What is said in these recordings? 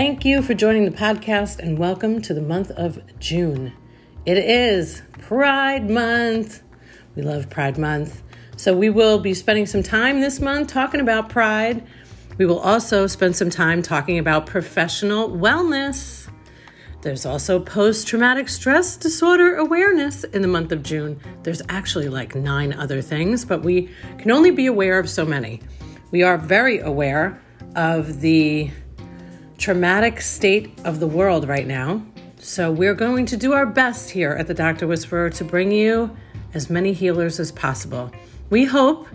Thank you for joining the podcast and welcome to the month of June. It is Pride Month. We love Pride Month. So we will be spending some time this month talking about pride. We will also spend some time talking about professional wellness. There's also post-traumatic stress disorder awareness in the month of June. There's actually like 9 other things, but we can only be aware of so many. We are very aware of the traumatic state of the world right now. So we're going to do our best here at the Dr. Whisperer to bring you as many healers as possible. We hope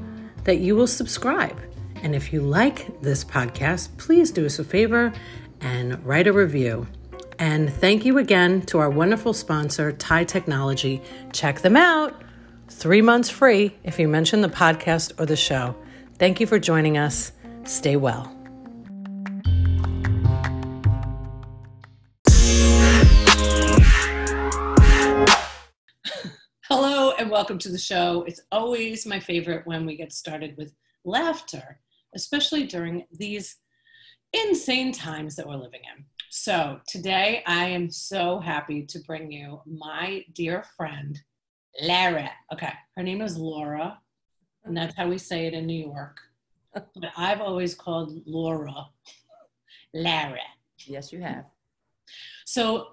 that you will subscribe. And if you like this podcast, please do us a favor and write a review. And thank you again to our wonderful sponsor, Thai Technology. Check them out. 3 months free if you mention the podcast or the show. Thank you for joining us. Stay well. Hello and welcome to the show. It's always my favorite when we get started with laughter, especially during these insane times that we're living in. So today I am so happy to bring you my dear friend, Lara. Okay, her name is Laura, and that's how we say it in New York. But I've always called Laura, Lara. Yes, you have. So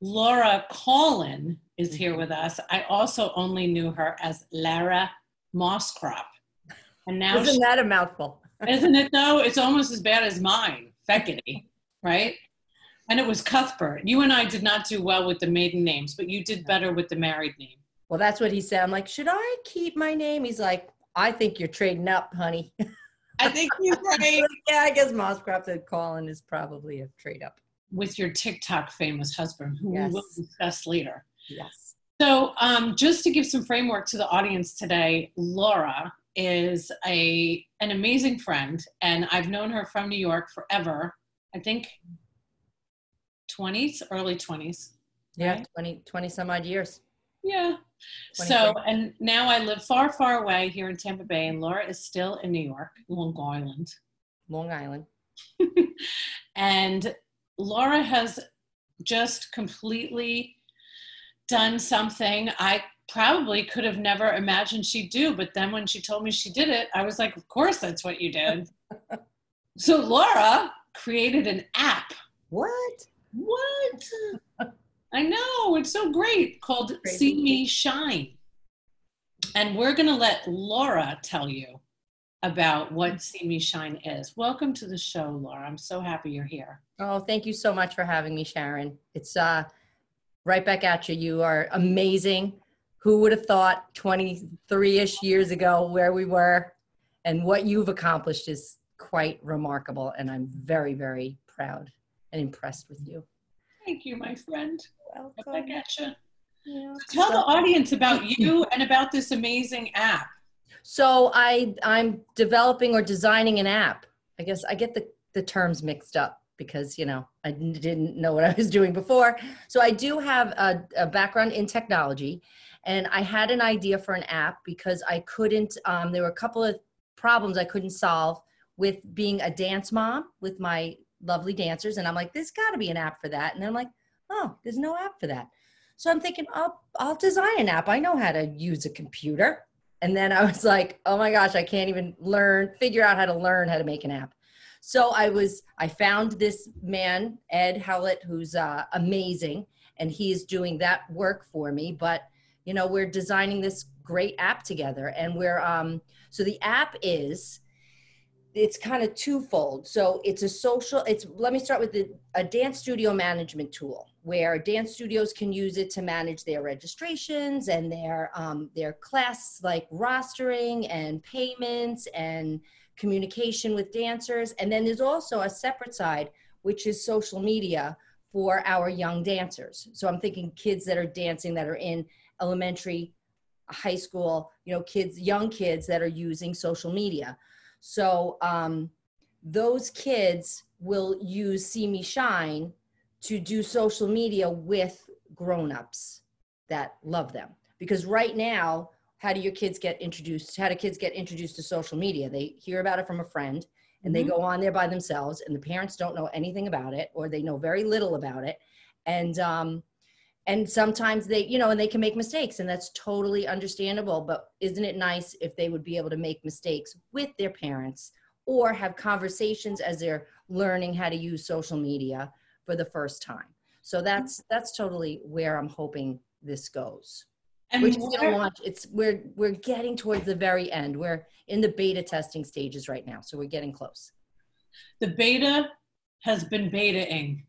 Laura Collin is here with us. I also only knew her as Lara Mosscrop. And now isn't that a mouthful? Isn't it though? It's almost as bad as mine, Fecity, right? And it was Cuthbert. You and I did not do well with the maiden names, but you did better with the married name. Well, that's what he said. I'm like, should I keep my name? He's like, I think you're trading up, honey. I think you're right. Yeah, I guess Mosscrop and Collin is probably a trade up. With your TikTok famous husband, who yes. We will discuss later. Yes. So just to give some framework to the audience today, Laura is an amazing friend, and I've known her from New York forever. I think 20s, early 20s. Yeah, right? 20 some odd years. Yeah. So, and now I live far, far away here in Tampa Bay, and Laura is still in New York, Long Island. And Laura has just completely done something I probably could have never imagined she'd do, but then when she told me she did it, I was like, of course that's what you did. So Laura created an app. What? I know, it's so great, called CMeShine. And we're gonna let Laura tell you about what CMeShine is. Welcome to the show, Laura. I'm so happy you're here. Oh, thank you so much for having me, Sharon. It's right back at you. You are amazing. Who would have thought 23-ish years ago where we were, and what you've accomplished is quite remarkable, and I'm very, very proud and impressed with you. Thank you, my friend. Welcome. Right back at you. Yeah. Tell the audience about you and about this amazing app. So I'm developing or designing an app. I guess I get the terms mixed up because, you know, I didn't know what I was doing before. So I do have a background in technology, and I had an idea for an app because I couldn't, there were a couple of problems I couldn't solve with being a dance mom with my lovely dancers. And I'm like, there's gotta be an app for that. And I'm like, oh, there's no app for that. So I'm thinking, I'll design an app. I know how to use a computer. And then I was like, oh my gosh, I can't even figure out how to make an app. So I found this man, Ed Hallett, who's amazing, and he is doing that work for me. But, you know, we're designing this great app together, and we're, so the app is, it's kind of twofold. So it's let me start with a dance studio management tool where dance studios can use it to manage their registrations and their class, like rostering and payments and communication with dancers. And then there's also a separate side, which is social media for our young dancers. So I'm thinking kids that are dancing that are in elementary, high school, you know, young kids that are using social media. So those kids will use CMeShine to do social media with grownups that love them. Because right now, how do kids get introduced to social media? They hear about it from a friend, and they go on there by themselves, and the parents don't know anything about it, or they know very little about it. And sometimes they, you know, and they can make mistakes, and that's totally understandable, but isn't it nice if they would be able to make mistakes with their parents or have conversations as they're learning how to use social media for the first time? So that's totally where I'm hoping this goes. And we're just gonna launch. We're getting towards the very end. We're in the beta testing stages right now, so we're getting close. The beta has been betaing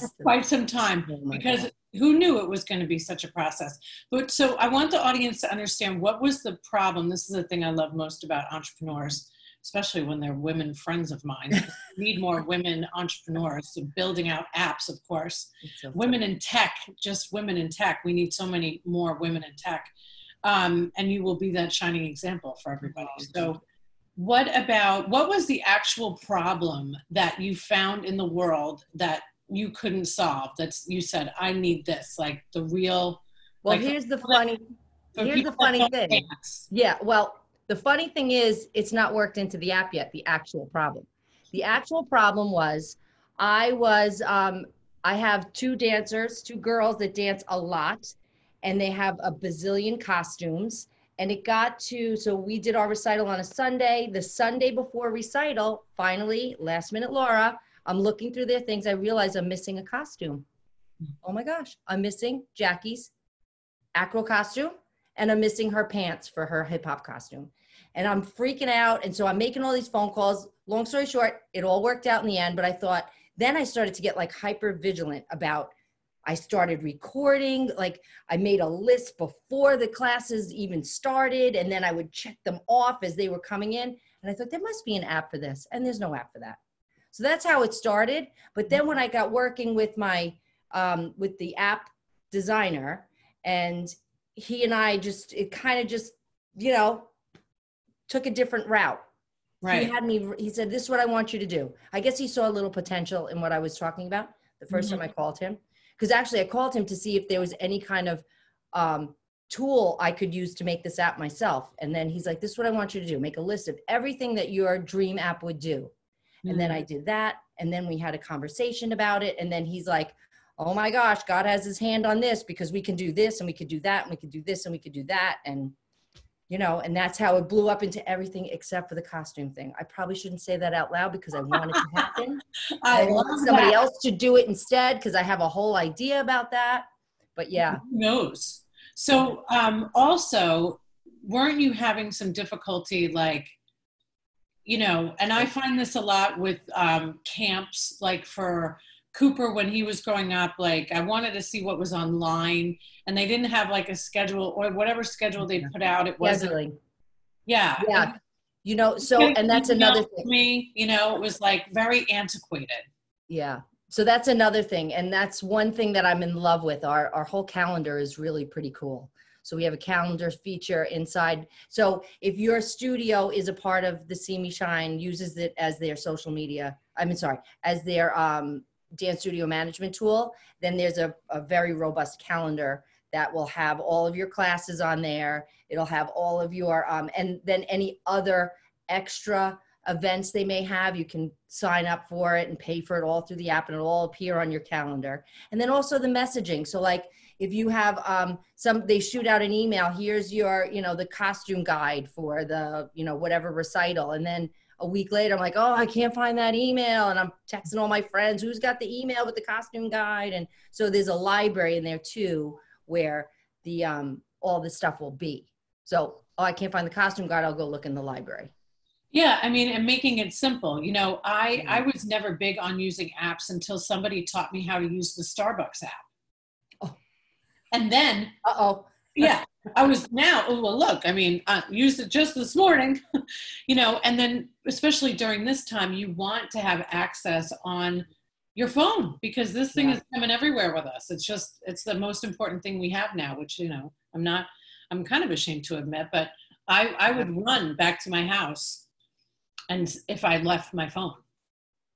for quite some time, because who knew it was going to be such a process? But so I want the audience to understand, what was the problem? This is the thing I love most about entrepreneurs, especially when they're women friends of mine. We need more women entrepreneurs, so building out apps, of course. So women in tech, just women in tech. We need so many more women in tech. And you will be that shining example for everybody. So what was the actual problem that you found in the world that you couldn't solve? That's, you said, I need this, like the real. Well, like, here's the funny thing. Dance. Yeah, well, the funny thing is, it's not worked into the app yet, the actual problem. The actual problem was, I have two dancers, two girls that dance a lot, and they have a bazillion costumes. And it got to, so we did our recital on a Sunday. The Sunday before recital, finally, last minute Laura, I'm looking through their things, I realize I'm missing a costume. Oh my gosh, I'm missing Jackie's acro costume, and I'm missing her pants for her hip hop costume. And I'm freaking out. And so I'm making all these phone calls. Long story short, it all worked out in the end. But I thought, then I started to get like hyper vigilant about, I started recording, like I made a list before the classes even started. And then I would check them off as they were coming in. And I thought, there must be an app for this. And there's no app for that. So that's how it started. But then when I got working with my, with the app designer, and he and I just, it kind of just, you know, took a different route. Right. He had me, he said, this is what I want you to do. I guess he saw a little potential in what I was talking about the first time I called him. Because actually I called him to see if there was any kind of tool I could use to make this app myself. And then he's like, this is what I want you to do. Make a list of everything that your dream app would do. And then I did that. And then we had a conversation about it. And then he's like, oh my gosh, God has his hand on this, because we can do this and we could do that and we could do this and we could do that. And, you know, and that's how it blew up into everything except for the costume thing. I probably shouldn't say that out loud because I want it to happen. I want somebody else to do it instead, because I have a whole idea about that. But yeah. Who knows? So also, weren't you having some difficulty, like, you know, and I find this a lot with camps, like for Cooper when he was growing up, like I wanted to see what was online, and they didn't have like a schedule, or whatever schedule they put out, it wasn't. Scheduling. Yeah. Yeah. And, you know, so, and that's another thing. Me, you know, it was like very antiquated. Yeah. So that's another thing. And that's one thing that I'm in love with. Our whole calendar is really pretty cool. So we have a calendar feature inside. So if your studio is a part of the CMeShine, uses it as their social media, I mean, sorry, as their dance studio management tool, then there's a very robust calendar that will have all of your classes on there. It'll have all of your, and then any other extra events they may have, you can sign up for it and pay for it all through the app, and it'll all appear on your calendar. And then also the messaging. So like, if you have they shoot out an email, here's your, you know, the costume guide for the, you know, whatever recital. And then a week later, I'm like, oh, I can't find that email. And I'm texting all my friends, who's got the email with the costume guide? And so there's a library in there too, where the, all this stuff will be. So, oh, I can't find the costume guide, I'll go look in the library. Yeah, I mean, and making it simple. You know, I was never big on using apps until somebody taught me how to use the Starbucks app. And then, yeah, I was now, oh, well, look, I mean, I used it just this morning, you know, and then especially during this time, you want to have access on your phone, because this thing is coming everywhere with us. It's just, it's the most important thing we have now, which, you know, I'm kind of ashamed to admit, but I would run back to my house. And if I left my phone,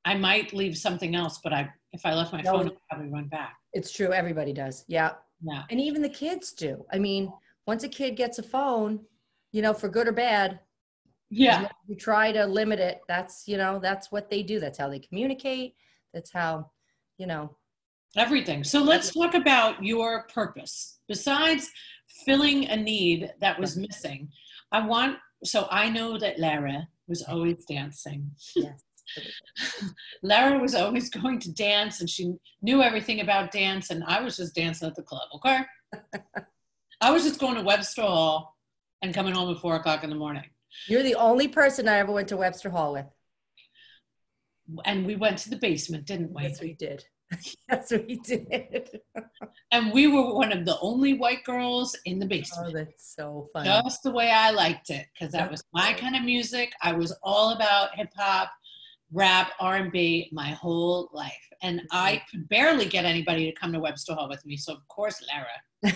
I might leave something else, but if I left my phone, I'd probably run back. It's true. Everybody does. Yeah. Yeah. And even the kids do. I mean, once a kid gets a phone, you know, for good or bad, Yeah. You try to limit it. That's, you know, that's what they do. That's how they communicate. That's how, you know. Everything. So let's talk about your purpose. Besides filling a need that was missing, I want, so I know that Lara was always dancing. Yes. Lara was always going to dance and she knew everything about dance, and I was just dancing at the club, okay? I was just going to Webster Hall and coming home at 4 o'clock in the morning. You're the only person I ever went to Webster Hall with. And we went to the basement, didn't we? Yes, we did. Yes, we did. And we were one of the only white girls in the basement. Oh, that's so funny. Just the way I liked it, because that was my kind of music. I was all about hip-hop, rap, R&B my whole life. And I could barely get anybody to come to Webster Hall with me, so of course, Lara.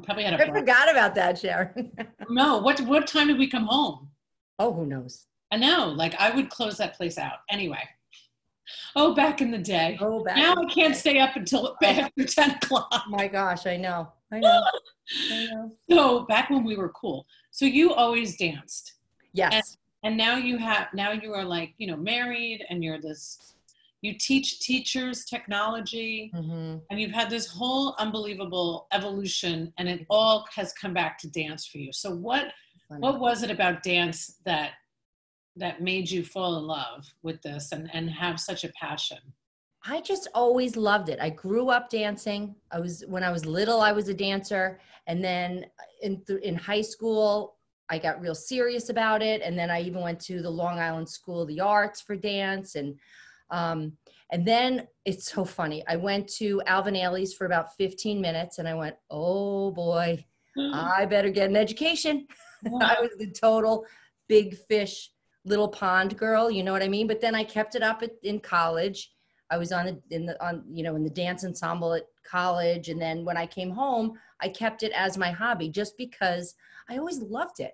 I probably had a forgot about that, Sharon. No, what time did we come home? Oh, who knows? I know, like I would close that place out. Anyway. Oh, back in the day. Oh, back now I can't stay up until after 10 o'clock. My gosh, I know. I know. I know. So back when we were cool. So you always danced. Yes. And now you have, now you are like, you know, married and you're this, you teach teachers technology, and you've had this whole unbelievable evolution, and it all has come back to dance for you. So what was it about dance that made you fall in love with this and have such a passion? I just always loved it. I grew up dancing. I was, when I was little, I was a dancer. And then in high school, I got real serious about it. And then I even went to the Long Island School of the Arts for dance. And then it's so funny. I went to Alvin Ailey's for about 15 minutes and I went, oh boy, I better get an education. Wow. I was the total big fish, little pond girl. You know what I mean? But then I kept it up in college. I was on the, you know, in the dance ensemble at college. And then when I came home, I kept it as my hobby just because I always loved it.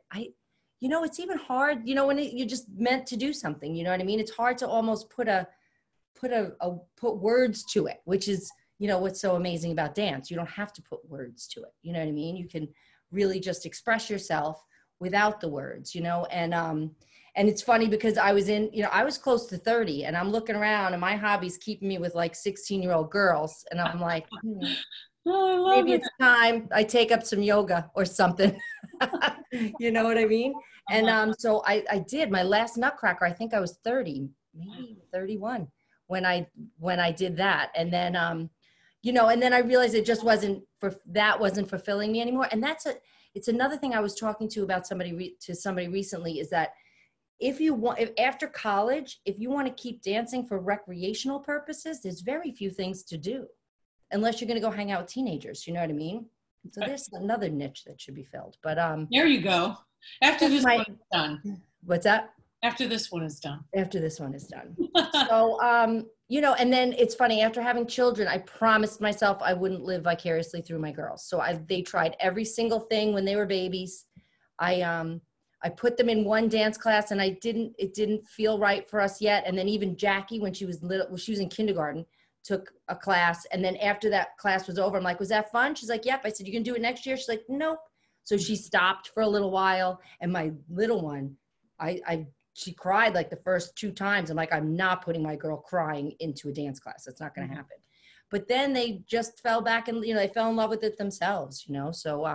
You know, it's even hard, you know, when you're just meant to do something, you know what I mean? It's hard to almost put words to it, which is, you know, what's so amazing about dance. You don't have to put words to it. You know what I mean? You can really just express yourself without the words, you know? And it's funny because I was in, you know, I was close to 30 and I'm looking around and my hobby's keeping me with like 16-year-old girls. And I'm like, oh, I love maybe it's time I take up some yoga or something. You know what I mean? And so I did my last Nutcracker. I think I was 30, maybe 31 when I did that. And then, you know, and then I realized it just wasn't fulfilling me anymore. And it's another thing I was talking to about somebody recently is that if after college, if you want to keep dancing for recreational purposes, there's very few things to do unless you're going to go hang out with teenagers. You know what I mean? So there's another niche that should be filled, but there you go. After this one is done. What's that? After this one is done. After this one is done. So you know, and then it's funny. After having children, I promised myself I wouldn't live vicariously through my girls. So they tried every single thing when they were babies. I put them in one dance class, and it didn't feel right for us yet. And then even Jackie, when she was little, well, she was in kindergarten, took a class. And then after that class was over, I'm like, was that fun? She's like, yep. I said, you can do it next year. She's like, nope. So she stopped for a little while. And my little one, she cried like the first 2 times. I'm like, I'm not putting my girl crying into a dance class. That's not going to happen. But then they just fell back and, you know, they fell in love with it themselves, you know? So,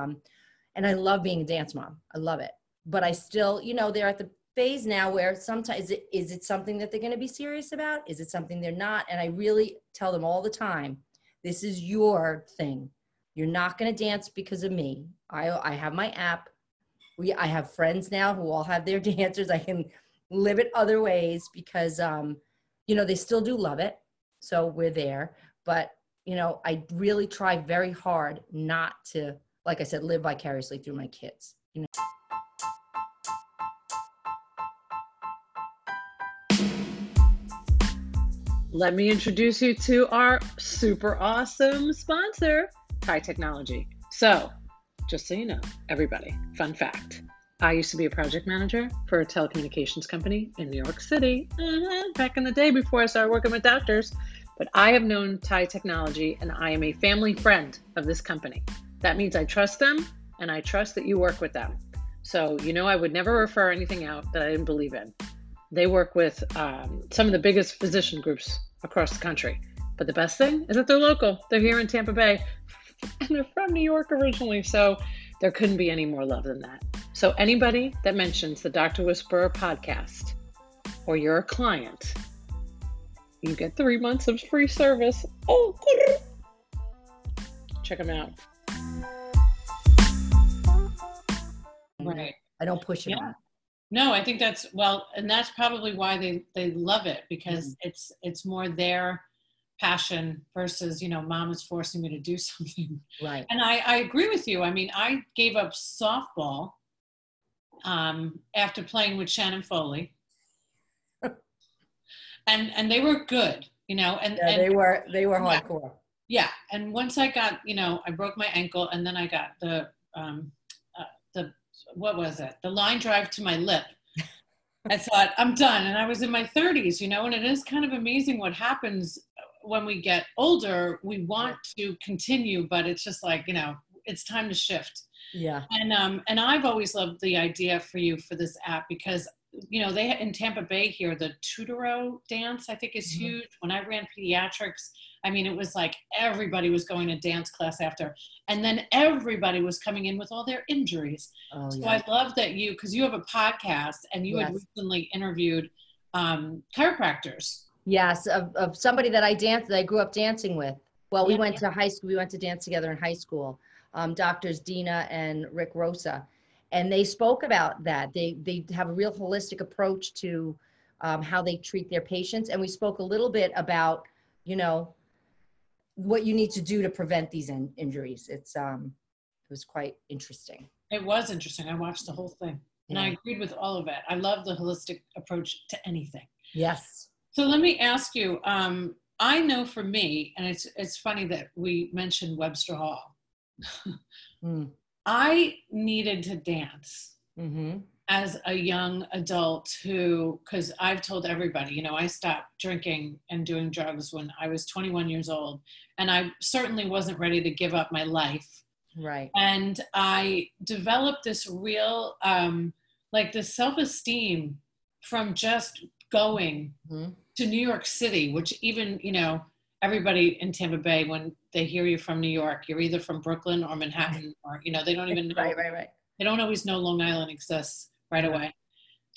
and I love being a dance mom. I love it. But I still, you know, they're at the phase now where sometimes is it something that they're going to be serious about? Is it something they're not? And I really tell them all the time, this is your thing. You're not going to dance because of me. I have my app. I have friends now who all have their dancers. I can live it other ways because, you know, they still do love it. So we're there. But, you know, I really try very hard not to, like I said, live vicariously through my kids, you know. Let me introduce you to our super awesome sponsor, Thai Technology. So, just so you know, everybody, fun fact, I used to be a project manager for a telecommunications company in New York City back in the day before I started working with doctors, but I have known Thai Technology and I am a family friend of this company. That means I trust them and I trust that you work with them. So, you know, I would never refer anything out that I didn't believe in. They work with some of the biggest physician groups across the country. But the best thing is that they're local. They're here in Tampa Bay, and they're from New York originally. So there couldn't be any more love than that. So anybody that mentions the Dr. Whisperer podcast or you're a client, you get 3 months of free service. Oh, check them out. Right. I don't push it on. No, I think that's, well, and that's probably why they love it, because it's more their passion versus, you know, mom is forcing me to do something. Right. And I agree with you. I mean, I gave up softball after playing with Shannon Foley. and they were good, you know, and they were hardcore. Yeah. And once I got, you know, I broke my ankle, and then I got the line drive to my lip. I thought, I'm done. And I was in my 30s, you know, and it is kind of amazing what happens when we get older. We want to continue, but it's just like, you know, it's time to shift. Yeah. And I've always loved the idea for this app, because, you know, they in Tampa Bay here, the Tudoro dance, I think, is huge. When I ran pediatrics, I mean, it was like everybody was going to dance class after, and then everybody was coming in with all their injuries. Oh, so yeah. I love that you, because you have a podcast, and you had recently interviewed chiropractors. Yes, of somebody that I grew up dancing with. Well, we went to high school. We went to dance together in high school. Doctors Dina and Rick Rosa, and they spoke about that. They have a real holistic approach to how they treat their patients, and we spoke a little bit about, you know, what you need to do to prevent these injuries. It was quite interesting. It was interesting. I watched the whole thing, and I agreed with all of it. I love the holistic approach to anything. Yes. So let me ask you, I know for me, and it's funny that we mentioned Webster Hall. I needed to dance as a young adult because I've told everybody, you know, I stopped drinking and doing drugs when I was 21 years old, and I certainly wasn't ready to give up my life. Right. And I developed this real, like this self-esteem from just going to New York City, which even, you know, everybody in Tampa Bay, when they hear you're from New York, you're either from Brooklyn or Manhattan, or, you know, they don't even know. Right. They don't always know Long Island exists right away.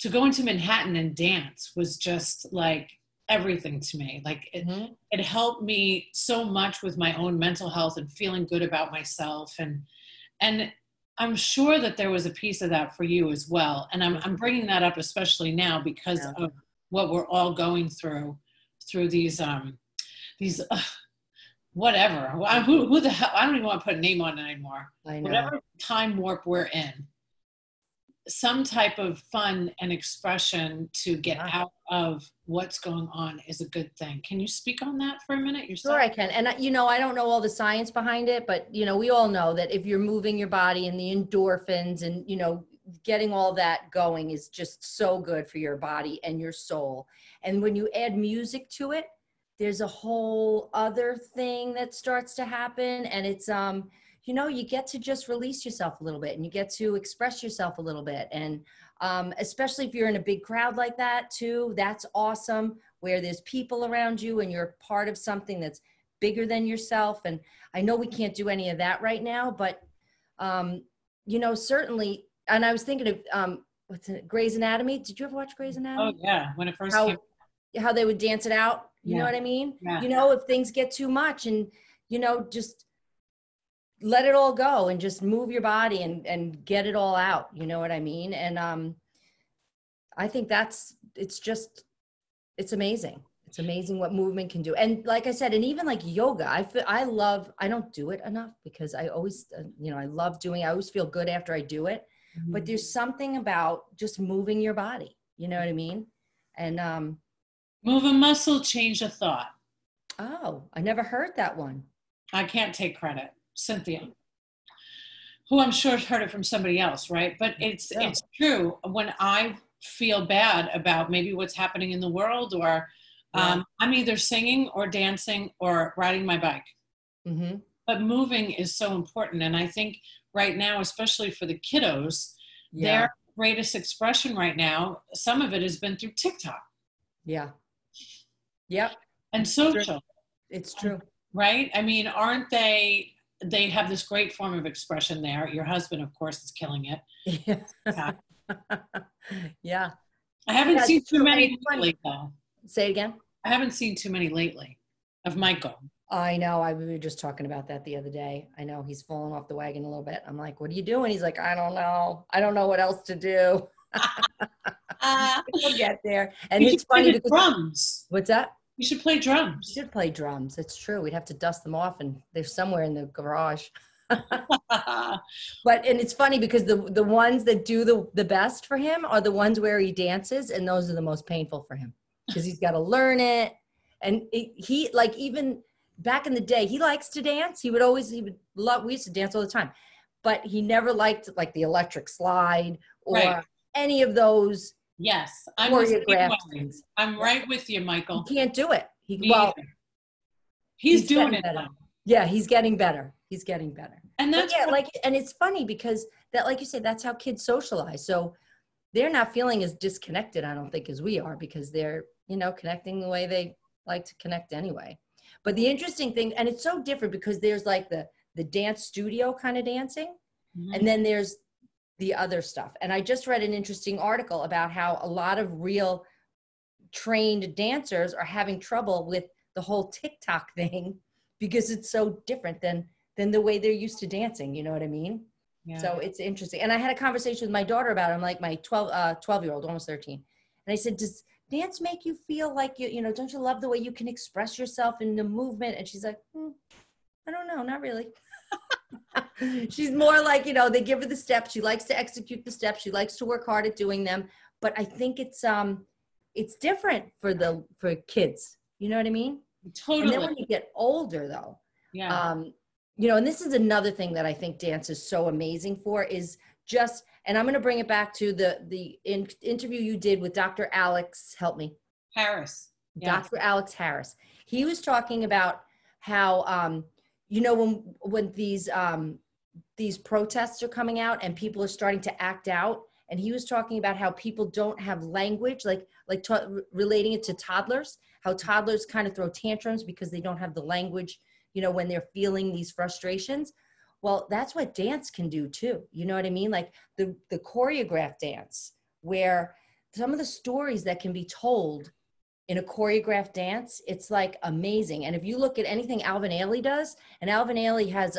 To go into Manhattan and dance was just like everything to me. Like it helped me so much with my own mental health and feeling good about myself. And I'm sure that there was a piece of that for you as well. And I'm bringing that up, especially now, because of what we're all going through these whatever, who the hell, I don't even want to put a name on it anymore. I know. Whatever time warp we're in, some type of fun and expression to get out of what's going on is a good thing. Can you speak on that for a minute yourself? Sure, I can. And you know, I don't know all the science behind it, but you know, we all know that if you're moving your body and the endorphins and, you know, getting all that going is just so good for your body and your soul. And when you add music to it, there's a whole other thing that starts to happen. And it's, you know, you get to just release yourself a little bit, and you get to express yourself a little bit. And especially if you're in a big crowd like that too, that's awesome, where there's people around you and you're part of something that's bigger than yourself. And I know we can't do any of that right now, but, you know, certainly, and I was thinking of, Grey's Anatomy. Did you ever watch Grey's Anatomy? Oh yeah. When it first came. How they would dance it out. You know what I mean? Yeah. You know, if things get too much, and, you know, just let it all go and just move your body and get it all out. You know what I mean? And I think it's amazing. It's amazing what movement can do. And like I said, and even like yoga, I don't do it enough, because I always, you know, I love doing, I always feel good after I do it, but there's something about just moving your body. You know what I mean? And, move a muscle, change a thought. Oh, I never heard that one. I can't take credit. Cynthia, who I'm sure heard it from somebody else, right? But it's true. When I feel bad about maybe what's happening in the world, or I'm either singing or dancing or riding my bike. But moving is so important. And I think right now, especially for the kiddos, Yeah. Their greatest expression right now, some of it has been through TikTok. Yeah. Yep. And social. It's true. Right? I mean, aren't they have this great form of expression there. Your husband, of course, is killing it. Yeah. Yeah. I haven't seen too many lately, though. Say it again? I haven't seen too many lately of Michael. I know. We were just talking about that the other day. I know he's fallen off the wagon a little bit. I'm like, what are you doing? He's like, I don't know. I don't know what else to do. We'll get there. And it's funny because drums. What's that? You should play drums. You should play drums. It's true. We'd have to dust them off, and they're somewhere in the garage. But and it's funny because the ones that do the best for him are the ones where he dances, and those are the most painful for him because he's got to learn it. And he like even back in the day, he likes to dance. He would love. We used to dance all the time, but he never liked like the electric slide or any of those. Yes, I'm right with you, Michael. He can't do it. He's doing it now. Yeah, he's getting better. He's getting better. And that's and it's funny because that, like you said, that's how kids socialize. So they're not feeling as disconnected, I don't think, as we are, because they're, you know, connecting the way they like to connect anyway. But the interesting thing, and it's so different because there's like the dance studio kind of dancing, mm-hmm. and then there's the other stuff. And I just read an interesting article about how a lot of real trained dancers are having trouble with the whole TikTok thing because it's so different than the way they're used to dancing. You know what I mean? Yeah. So it's interesting. And I had a conversation with my daughter about it. I'm like, my 12-year-old, almost 13. And I said, does dance make you feel like you don't you love the way you can express yourself in the movement? And she's like, I don't know, not really. She's more like, they give her the steps. She likes to execute the steps. She likes to work hard at doing them. But I think it's different for kids. You know what I mean? Totally. And then when you get older, though, yeah. And this is another thing that I think dance is so amazing for is just. And I'm going to bring it back to the interview you did with Dr. Alex. Help me. Harris. Yes. Dr. Alex Harris. He was talking about how. When these protests are coming out and people are starting to act out, and he was talking about how people don't have language, relating it to toddlers, how toddlers kind of throw tantrums because they don't have the language, when they're feeling these frustrations. Well, that's what dance can do too. You know what I mean? Like the choreographed dance, where some of the stories that can be told in a choreographed dance, it's like amazing. And if you look at anything Alvin Ailey does, and Alvin Ailey has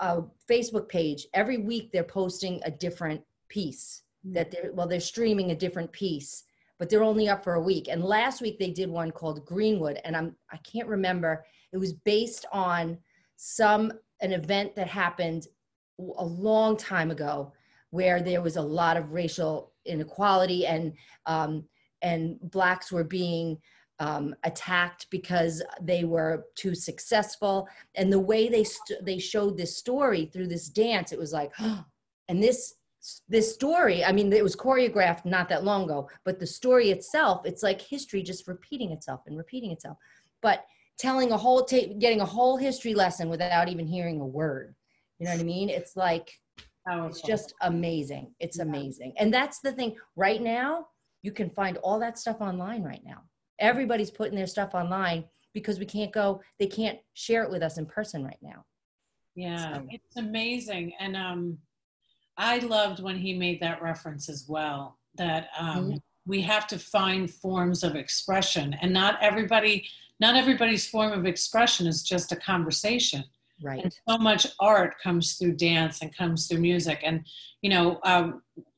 a Facebook page. Every week they're posting a different piece that they're streaming a different piece, but they're only up for a week. And last week they did one called Greenwood, and I can't remember. It was based on an event that happened a long time ago where there was a lot of racial inequality and Blacks were being attacked because they were too successful. And the way they showed this story through this dance, it was like, oh. And this story, I mean, it was choreographed not that long ago, but the story itself, it's like history just repeating itself. But telling getting a whole history lesson without even hearing a word. You know what I mean? It's like, it's just amazing. It's amazing. And that's the thing right now. You can find all that stuff online right now. Everybody's putting their stuff online because they can't share it with us in person right now. Yeah, so. It's amazing. And I loved when he made that reference as well, that we have to find forms of expression, and not everybody's form of expression is just a conversation. Right. And so much art comes through dance and comes through music. And,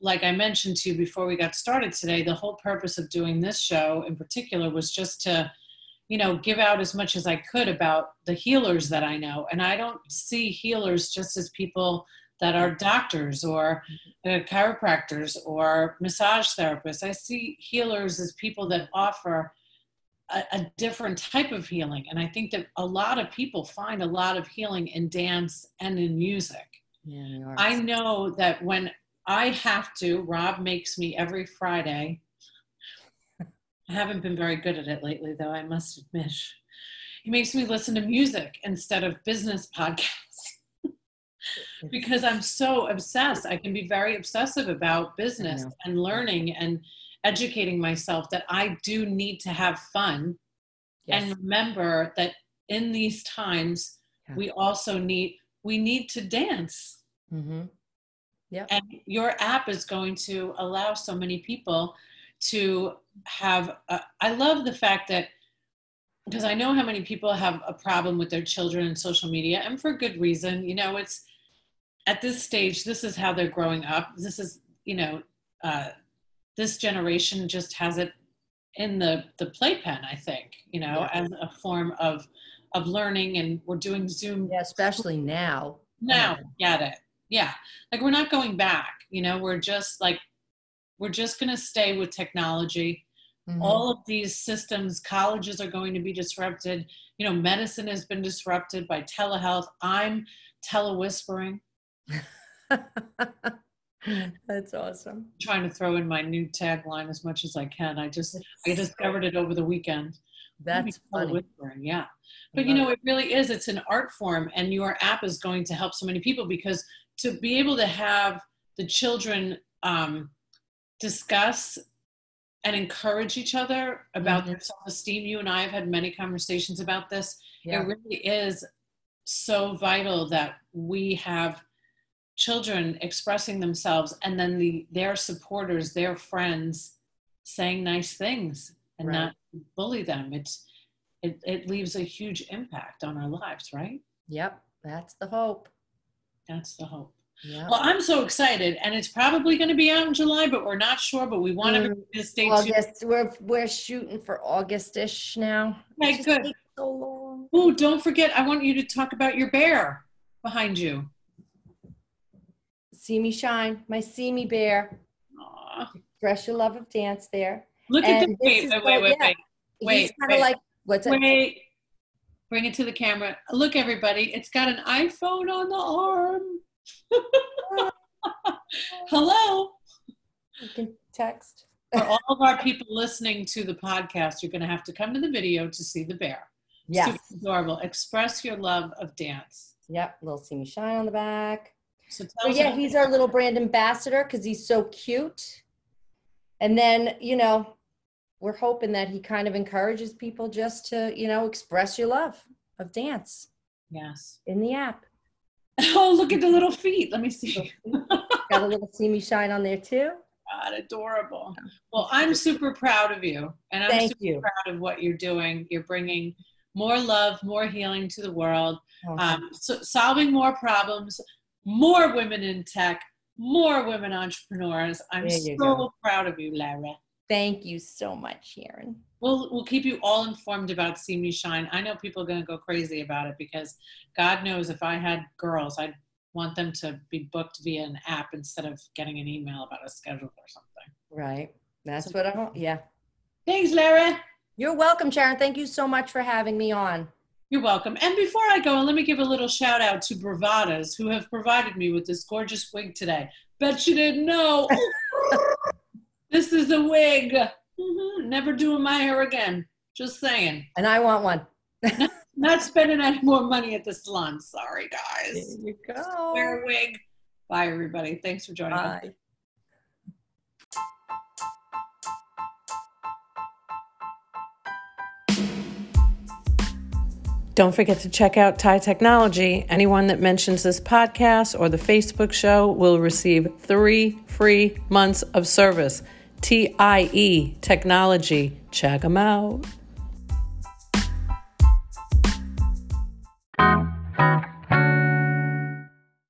like I mentioned to you before we got started today, the whole purpose of doing this show in particular was just to, give out as much as I could about the healers that I know. And I don't see healers just as people that are doctors or chiropractors or massage therapists. I see healers as people that offer a different type of healing. And I think that a lot of people find a lot of healing in dance and in music. Yeah, I know that when I have to, Rob makes me every Friday. I haven't been very good at it lately, though, I must admit. He makes me listen to music instead of business podcasts. because I'm so obsessed. I can be very obsessive about business and learning and educating myself, that I do need to have fun and remember that in these times, we also need to dance. Mm-hmm. Yeah. And your app is going to allow so many people to have, I love the fact that, because I know how many people have a problem with their children and social media, and for good reason. You know, it's at this stage, this is how they're growing up. This is, you know, this generation just has it in the playpen, I think, you know, as a form of learning, and we're doing Zoom. Yeah, especially now. Now, get it. Yeah. Like, we're not going back, you know, we're just going to stay with technology. Mm-hmm. All of these systems, colleges are going to be disrupted. You know, medicine has been disrupted by telehealth. I'm telewhispering. That's awesome. I'm trying to throw in my new tagline as much as I can. I discovered it over the weekend. That's funny. Yeah. But you know, it really is, it's an art form, and your app is going to help so many people, because to be able to have the children discuss and encourage each other about their self-esteem. You and I have had many conversations about this. Yeah. It really is so vital that we have children expressing themselves, and then their supporters, their friends, saying nice things and not bully them. It leaves a huge impact on our lives, right? Yep, that's the hope. That's the hope. Yeah. Well, I'm so excited, and it's probably going to be out in July, but we're not sure. But we want everybody to stay tuned. We're shooting for August-ish now. Okay, it good. Takes so long. Oh, don't forget! I want you to talk about your bear behind you. CMeShine, my CMe bear. Aww. Express your love of dance there. Look and at the wait. He's kind of like what's that? Bring it to the camera. Look, everybody! It's got an iPhone on the arm. Hello. You can text. For all of our people listening to the podcast, you're going to have to come to the video to see the bear. Yes. Super adorable. Express your love of dance. Yep. Little CMeShine on the back. So tell us he's our little brand ambassador, because he's so cute. And then, you know, we're hoping that he kind of encourages people just to, you know, express your love of dance. Yes. In the app. Oh, look at the little feet. Let me see. Got a little CMeShine on there too. God, adorable. Well, I'm super proud of you. And I'm proud of what you're doing. You're bringing more love, more healing to the world, solving more problems, more women in tech, more women entrepreneurs. I'm so proud of you, Lara. Thank you so much, Sharon. We'll keep you all informed about CMeShine. I know people are going to go crazy about it, because God knows if I had girls, I'd want them to be booked via an app instead of getting an email about a schedule or something. Right. That's what I want. Yeah. Thanks, Lara. You're welcome, Sharon. Thank you so much for having me on. You're welcome. And before I go, let me give a little shout out to Bravadas, who have provided me with this gorgeous wig today. Bet you didn't know. This is a wig. Mm-hmm. Never doing my hair again. Just saying. And I want one. Not spending any more money at the salon. Sorry, guys. There you go. Wear a wig. Bye, everybody. Thanks for joining us. Bye. Don't forget to check out Thai Technology. Anyone that mentions this podcast or the Facebook show will receive 3 free months of service. TIE Technology. Check them out.